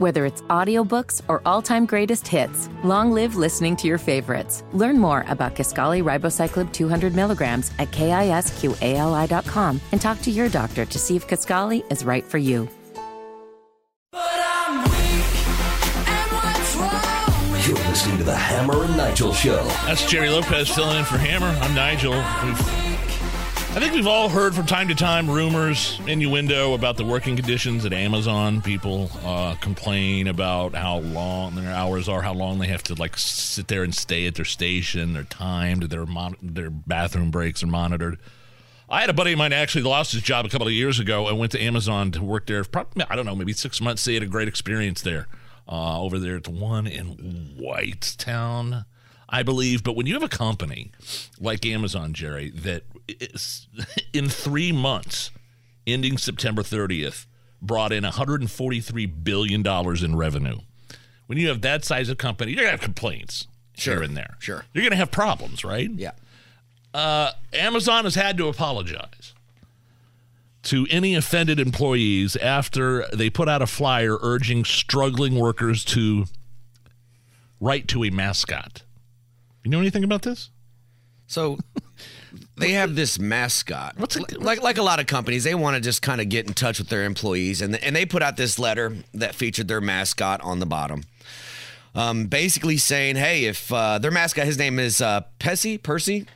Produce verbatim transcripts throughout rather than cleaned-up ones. Whether it's audiobooks or all-time greatest hits, long live listening to your favorites. Learn more about Kisqali Ribociclib two hundred milligrams at kisqali dot com and talk to your doctor to see if Kisqali is right for you. You're listening to The Hammer and Nigel Show. That's Jerry Lopez filling in for Hammer. I'm Nigel. We've, I think we've all heard from time to time rumors, innuendo about the working conditions at Amazon. People uh, complain about how long their hours are, how long they have to like sit there and stay at their station. They're timed. Their mon- their bathroom breaks are monitored. I had a buddy of mine actually lost his job a couple of years ago and went to Amazon to work there. Probably, I don't know, maybe six months. He had a great experience there. Uh, over there at the one in Whitestown, I believe. But when you have a company like Amazon, Jerry, that is, in three months, ending September thirtieth, brought in one hundred forty-three billion dollars in revenue. When you have that size of company, you're going to have complaints sure. here and there. Sure. You're going to have problems, right? Yeah. Uh, Amazon has had to apologize to any offended employees after they put out a flyer urging struggling workers to write to a mascot. You know anything about this? So they have this mascot. What's a, like like a lot of companies, they want to just kind of get in touch with their employees, and and they put out this letter that featured their mascot on the bottom. Um, basically saying, hey, if uh, their mascot, his name is uh, Peccy, Percy.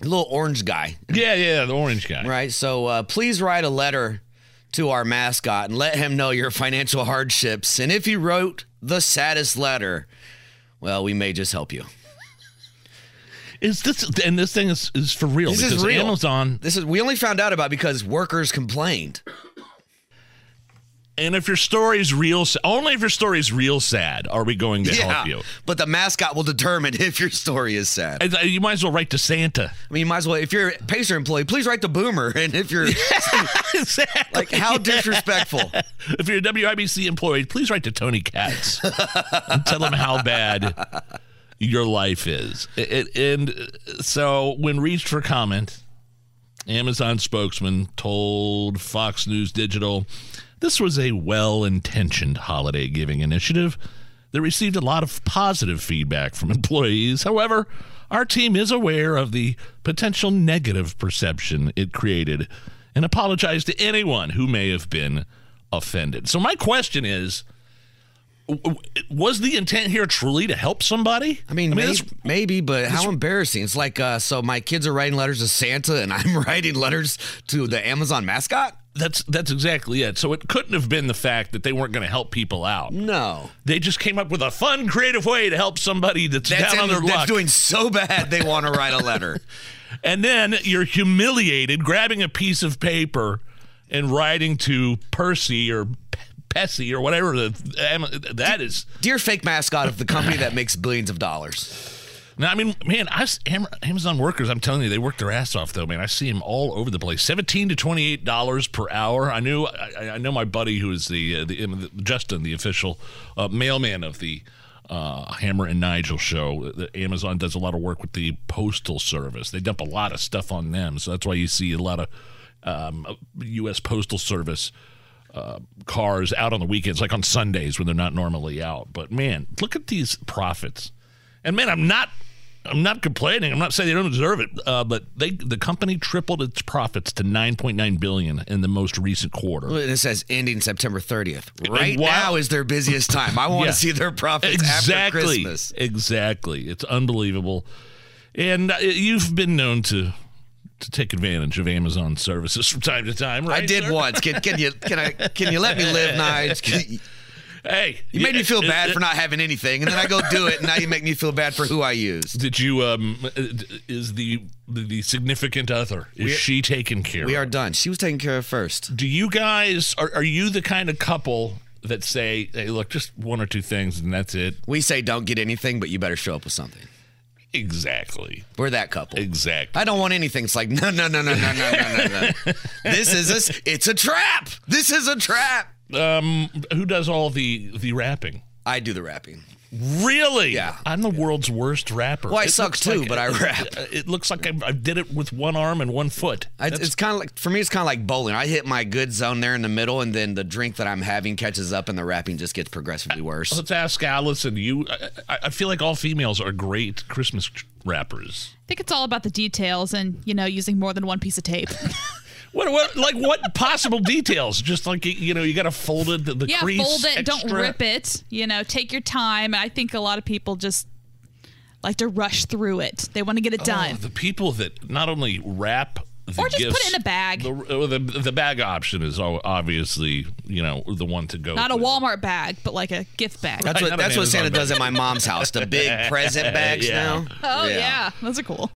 The little orange guy. Yeah, yeah, the orange guy. Right, so uh, please write a letter to our mascot and let him know your financial hardships. And if he wrote the saddest letter, well, we may just help you. Is this and this thing is, is for real? This is real. Amazon. This is we only found out about because workers complained. And if your story's real, only if your story's real sad are we going to yeah, help you. But the mascot will determine if your story is sad. And you might as well write to Santa. I mean, you might as well, if you're a Pacer employee, please write to Boomer. And if you're, yeah, exactly. like, how disrespectful. If you're a W I B C employee, please write to Tony Katz and tell him how bad your life is. It, and so when reached for comment, Amazon spokesman told Fox News Digital, this was a well-intentioned holiday giving initiative that received a lot of positive feedback from employees. However, our team is aware of the potential negative perception it created and apologized to anyone who may have been offended. So my question is, was the intent here truly to help somebody? I mean, I mean maybe, this, maybe, but how embarrassing. It's like, uh, so my kids are writing letters to Santa and I'm writing letters to the Amazon mascot? That's that's exactly it. So it couldn't have been the fact that they weren't going to help people out. No. They just came up with a fun, creative way to help somebody that's, that's down on their luck. That's doing so bad they want to write a letter. And then you're humiliated, grabbing a piece of paper and writing to Percy or Peccy or whatever. The, that is... Dear fake mascot of the company that makes billions of dollars. Now, I mean, man, I, Amazon workers, I'm telling you, they work their ass off, though, man. I see them all over the place. seventeen to twenty-eight dollars per hour. I knew, I, I know my buddy who is the, uh, the Justin, the official uh, mailman of the uh, Hammer and Nigel show. The, Amazon does a lot of work with the postal service. They dump a lot of stuff on them, so that's why you see a lot of um, U S Postal Service Uh, cars out on the weekends, like on Sundays when they're not normally out. But man, look at these profits. And man, I'm not, I'm not complaining. I'm not saying they don't deserve it. Uh, but they, the company tripled its profits to nine point nine billion dollars in the most recent quarter. Well, it says ending September thirtieth. Right while, now is their busiest time. I want to yeah, see their profits exactly, after Christmas. Exactly, it's unbelievable. And uh, you've been known to. to take advantage of Amazon services from time to time, right? I did sir? once. Can, can you can I can you let me live, Nige? Hey, you made it, me feel bad it, it, for not having anything, and then I go do it, and now you make me feel bad for who I use. Did you? Um, is the the significant other is we, she taken care? We of? We are done. She was taken care of first. Do you guys are are you the kind of couple that say, "Hey, look, just one or two things, and that's it"? We say, "Don't get anything, but you better show up with something." Exactly. We're that couple. Exactly. I don't want anything. It's like, no, no, no, no, no, no, no, no, no. This is a, it's a trap. This is a trap. Um, who does all the, the rapping? I do the rapping. Really? Yeah. I'm the yeah. world's worst rapper. Well, I it suck too, like, but I rap. It, it looks like I, I did it with one arm and one foot. I, it's kind of like, for me, it's kind of like bowling. I hit my good zone there in the middle, and then the drink that I'm having catches up, and the rapping just gets progressively worse. Let's ask Allison. You, I, I feel like all females are great Christmas rappers. I think it's all about the details, and you know, using more than one piece of tape. What, what, like what possible details? Just like, you know, you got to fold it, the, the yeah, crease. Yeah, fold it, extra. Don't rip it. You know, take your time. I think a lot of people just like to rush through it. They want to get it oh, done. The people that not only wrap the or just gifts, put it in a bag. The, the, the bag option is obviously, you know, the one to go. Not with. A Walmart bag, but like a gift bag. That's what, that's what Santa bag. Does at my mom's house, the big present bags yeah. now. Oh, yeah. yeah. Those are cool.